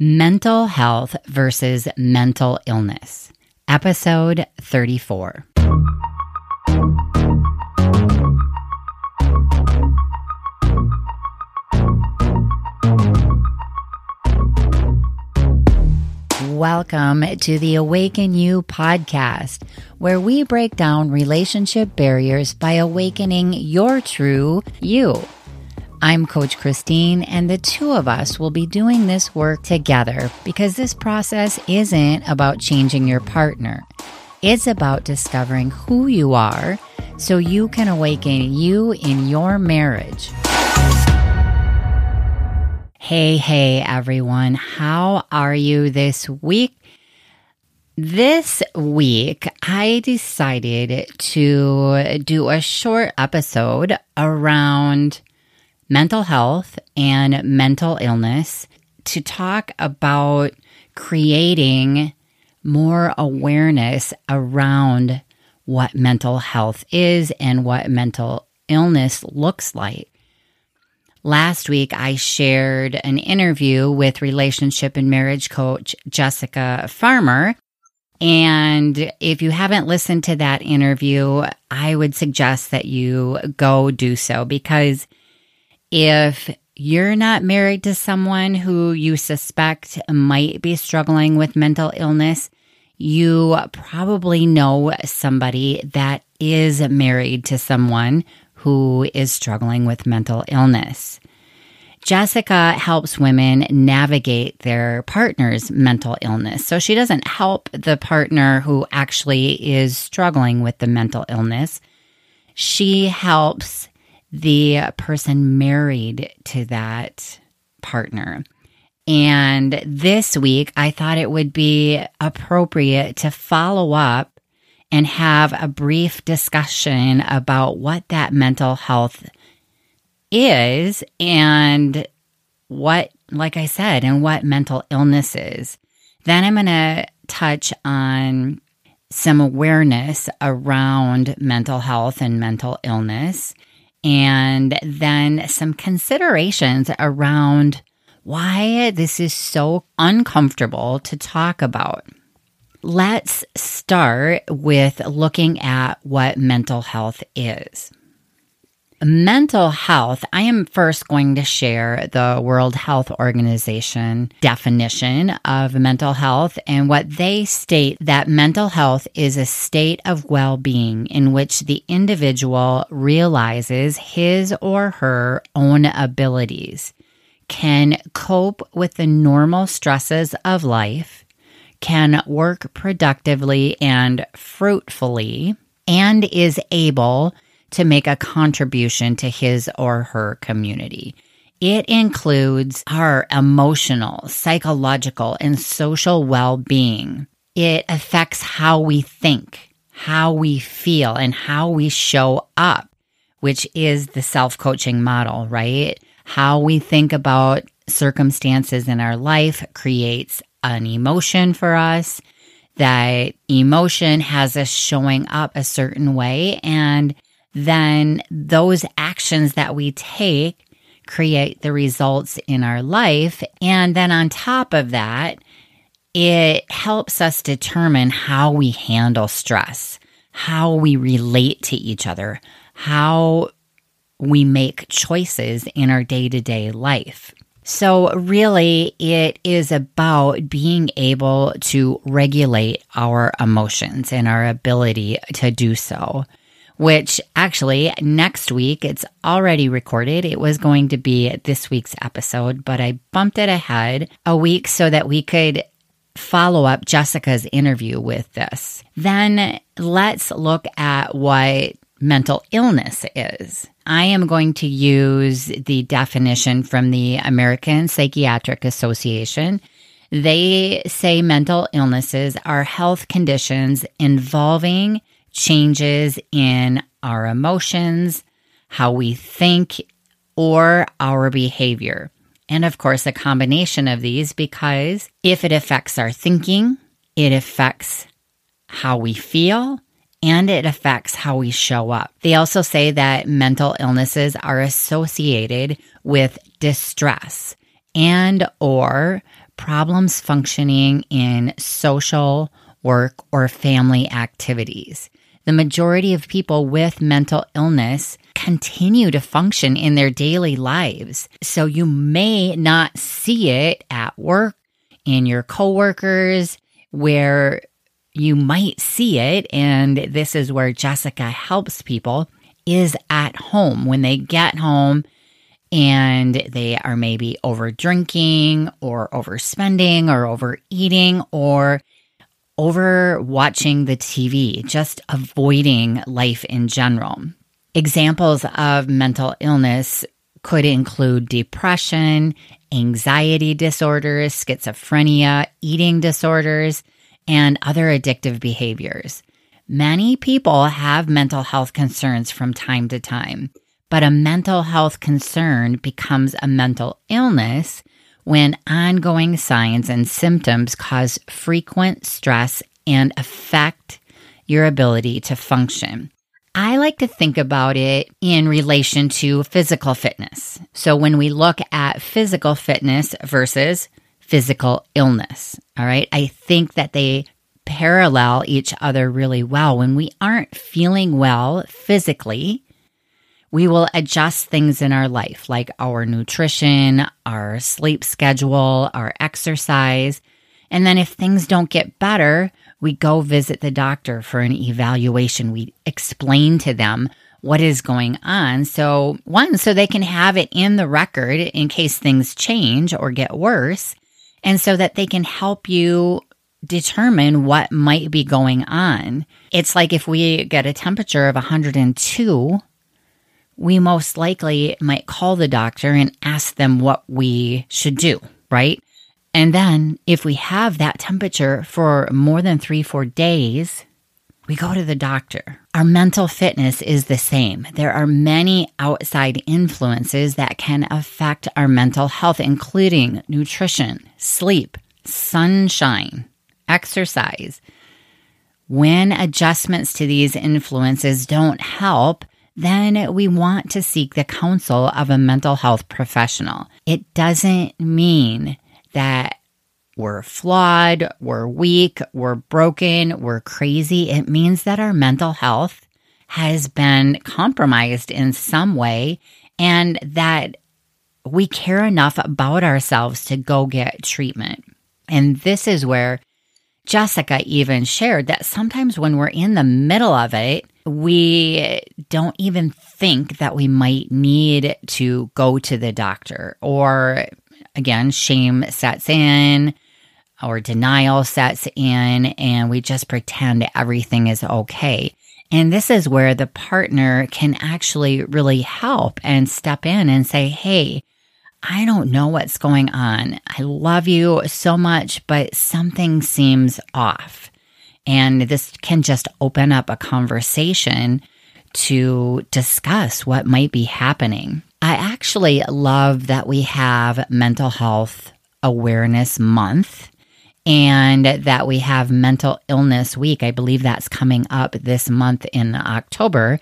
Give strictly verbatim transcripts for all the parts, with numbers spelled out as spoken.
Mental Health versus Mental Illness, Episode thirty-four. Welcome to the Awaken You Podcast, where we break down relationship barriers by awakening your true you. I'm Coach Christine, and the two of us will be doing this work together because this process isn't about changing your partner. It's about discovering who you are so you can awaken you in your marriage. Hey, hey, everyone. How are you this week? This week, I decided to do a short episode around mental health and mental illness to talk about creating more awareness around what mental health is and what mental illness looks like. Last week, I shared an interview with relationship and marriage coach Jessica Farmer. And if you haven't listened to that interview, I would suggest that you go do so, because if you're not married to someone who you suspect might be struggling with mental illness, you probably know somebody that is married to someone who is struggling with mental illness. Jessica helps women navigate their partner's mental illness. So she doesn't help the partner who actually is struggling with the mental illness. She helps the person married to that partner. And this week, I thought it would be appropriate to follow up and have a brief discussion about what that mental health is and what, like I said, and what mental illness is. Then I'm going to touch on some awareness around mental health and mental illness, and then some considerations around why this is so uncomfortable to talk about. Let's start with looking at what mental health is. Mental health, I am first going to share the World Health Organization definition of mental health and what they state, that mental health is a state of well-being in which the individual realizes his or her own abilities, can cope with the normal stresses of life, can work productively and fruitfully, and is able to to make a contribution to his or her community. It includes our emotional, psychological, and social well-being. It affects how we think, how we feel, and how we show up, which is the self-coaching model, right? How we think about circumstances in our life creates an emotion for us. That emotion has us showing up a certain way, and then those actions that we take create the results in our life. And then on top of that, it helps us determine how we handle stress, how we relate to each other, how we make choices in our day-to-day life. So really, it is about being able to regulate our emotions and our ability to do so. Which actually, next week, it's already recorded. It was going to be this week's episode, but I bumped it ahead a week so that we could follow up Jessica's interview with this. Then let's look at what mental illness is. I am going to use the definition from the American Psychiatric Association. They say mental illnesses are health conditions involving changes in our emotions, how we think, or our behavior. And of course, a combination of these, because if it affects our thinking, it affects how we feel, and it affects how we show up. They also say that mental illnesses are associated with distress and or problems functioning in social, work, or family activities. The majority of people with mental illness continue to function in their daily lives. So you may not see it at work, in your coworkers, where you might see it, and this is where Jessica helps people, is at home. When they get home and they are maybe over drinking or overspending or overeating or over watching the T V, just avoiding life in general. Examples of mental illness could include depression, anxiety disorders, schizophrenia, eating disorders, and other addictive behaviors. Many people have mental health concerns from time to time, but a mental health concern becomes a mental illness when ongoing signs and symptoms cause frequent stress and affect your ability to function. I like to think about it in relation to physical fitness. So when we look at physical fitness versus physical illness, all right, I think that they parallel each other really well. When we aren't feeling well physically, we will adjust things in our life, like our nutrition, our sleep schedule, our exercise. And then if things don't get better, we go visit the doctor for an evaluation. We explain to them what is going on. So one, so they can have it in the record in case things change or get worse, and so that they can help you determine what might be going on. It's like if we get a temperature of one hundred two, we most likely might call the doctor and ask them what we should do, right? And then if we have that temperature for more than three, four days, we go to the doctor. Our mental fitness is the same. There are many outside influences that can affect our mental health, including nutrition, sleep, sunshine, exercise. When adjustments to these influences don't help, then we want to seek the counsel of a mental health professional. It doesn't mean that we're flawed, we're weak, we're broken, we're crazy. It means that our mental health has been compromised in some way and that we care enough about ourselves to go get treatment. And this is where Jessica even shared that sometimes when we're in the middle of it, we don't even think that we might need to go to the doctor. Or again, shame sets in or denial sets in, and we just pretend everything is okay. And this is where the partner can actually really help and step in and say, hey, I don't know what's going on. I love you so much, but something seems off. And this can just open up a conversation to discuss what might be happening. I actually love that we have Mental Health Awareness Month and that we have Mental Illness Week. I believe that's coming up this month in October.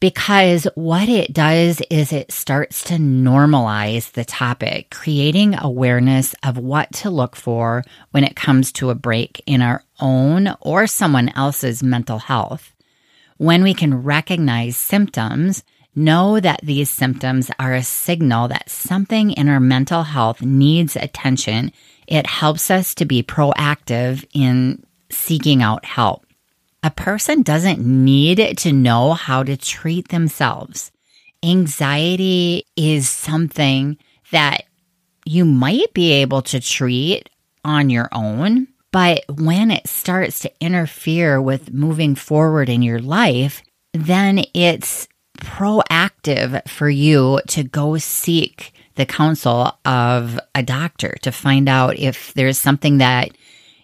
Because what it does is it starts to normalize the topic, creating awareness of what to look for when it comes to a break in our own or someone else's mental health. When we can recognize symptoms, know that these symptoms are a signal that something in our mental health needs attention. It helps us to be proactive in seeking out help. A person doesn't need to know how to treat themselves. Anxiety is something that you might be able to treat on your own, but when it starts to interfere with moving forward in your life, then it's proactive for you to go seek the counsel of a doctor to find out if there's something that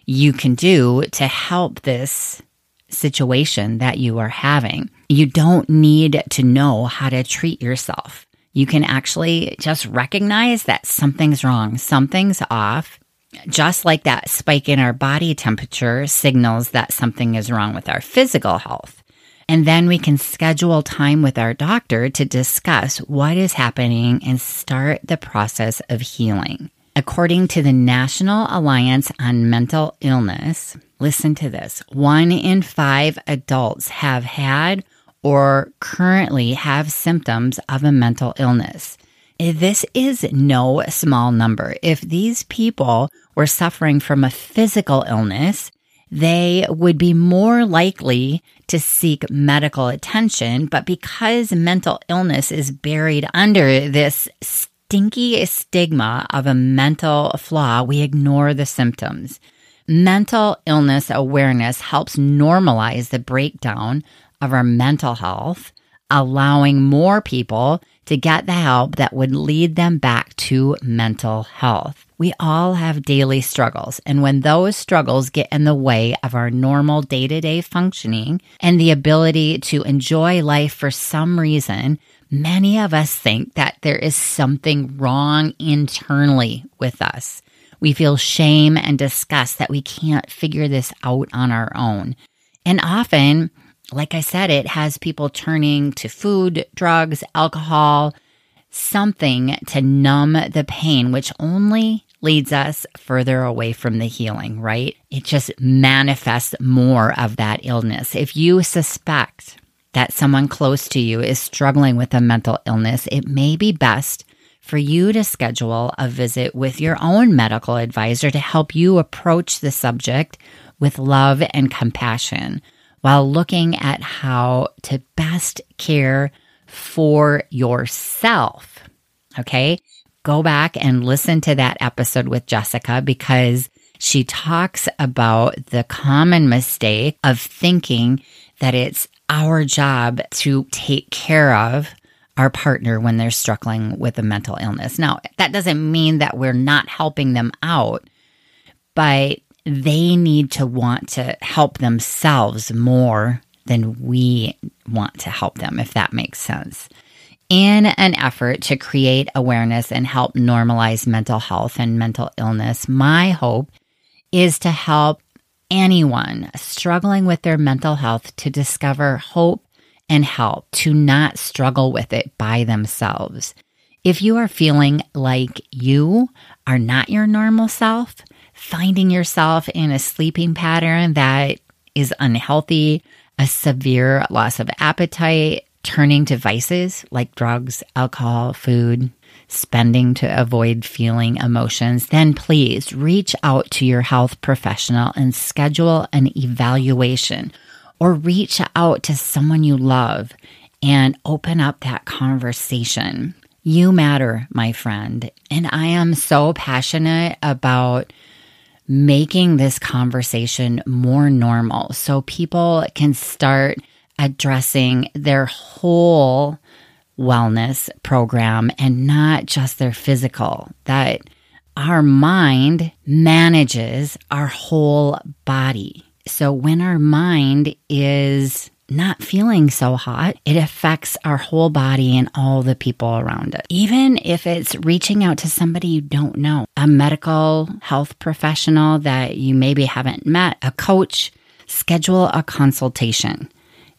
you can do to help this situation that you are having. You don't need to know how to treat yourself. You can actually just recognize that something's wrong, something's off, just like that spike in our body temperature signals that something is wrong with our physical health. And then we can schedule time with our doctor to discuss what is happening and start the process of healing. According to the National Alliance on Mental Illness, listen to this, one in five adults have had or currently have symptoms of a mental illness. This is no small number. If these people were suffering from a physical illness, they would be more likely to seek medical attention, but because mental illness is buried under this stinky stigma of a mental flaw, we ignore the symptoms. Mental illness awareness helps normalize the breakdown of our mental health, allowing more people to get the help that would lead them back to mental health. We all have daily struggles, and when those struggles get in the way of our normal day-to-day functioning and the ability to enjoy life for some reason, many of us think that there is something wrong internally with us. We feel shame and disgust that we can't figure this out on our own. And often, like I said, it has people turning to food, drugs, alcohol, something to numb the pain, which only leads us further away from the healing, right? It just manifests more of that illness. If you suspect that someone close to you is struggling with a mental illness, it may be best for you to schedule a visit with your own medical advisor to help you approach the subject with love and compassion, while looking at how to best care for yourself, okay? Go back and listen to that episode with Jessica because she talks about the common mistake of thinking that it's our job to take care of our partner when they're struggling with a mental illness. Now, that doesn't mean that we're not helping them out, but they need to want to help themselves more than we want to help them, if that makes sense. In an effort to create awareness and help normalize mental health and mental illness, my hope is to help anyone struggling with their mental health to discover hope and help, to not struggle with it by themselves. If you are feeling like you are not your normal self, finding yourself in a sleeping pattern that is unhealthy, a severe loss of appetite, turning to vices like drugs, alcohol, food, spending to avoid feeling emotions, then please reach out to your health professional and schedule an evaluation, or reach out to someone you love and open up that conversation. You matter, my friend, and I am so passionate about making this conversation more normal so people can start addressing their whole wellness program and not just their physical, that our mind manages our whole body. So when our mind is not feeling so hot, it affects our whole body and all the people around us. Even if it's reaching out to somebody you don't know, a medical health professional that you maybe haven't met, a coach, schedule a consultation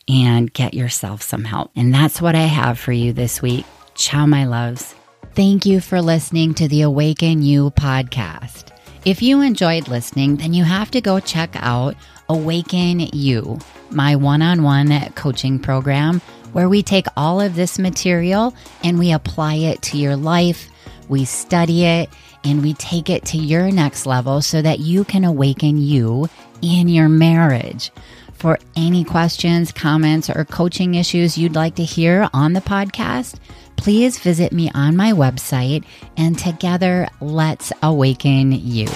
and get yourself some help. And that's what I have for you this week. Ciao, my loves. Thank you for listening to the Awaken You podcast. If you enjoyed listening, then you have to go check out Awaken You, my one-on-one coaching program where we take all of this material and we apply it to your life, we study it, and we take it to your next level so that you can awaken you in your marriage. For any questions, comments, or coaching issues you'd like to hear on the podcast, please visit me on my website, and together, let's awaken you.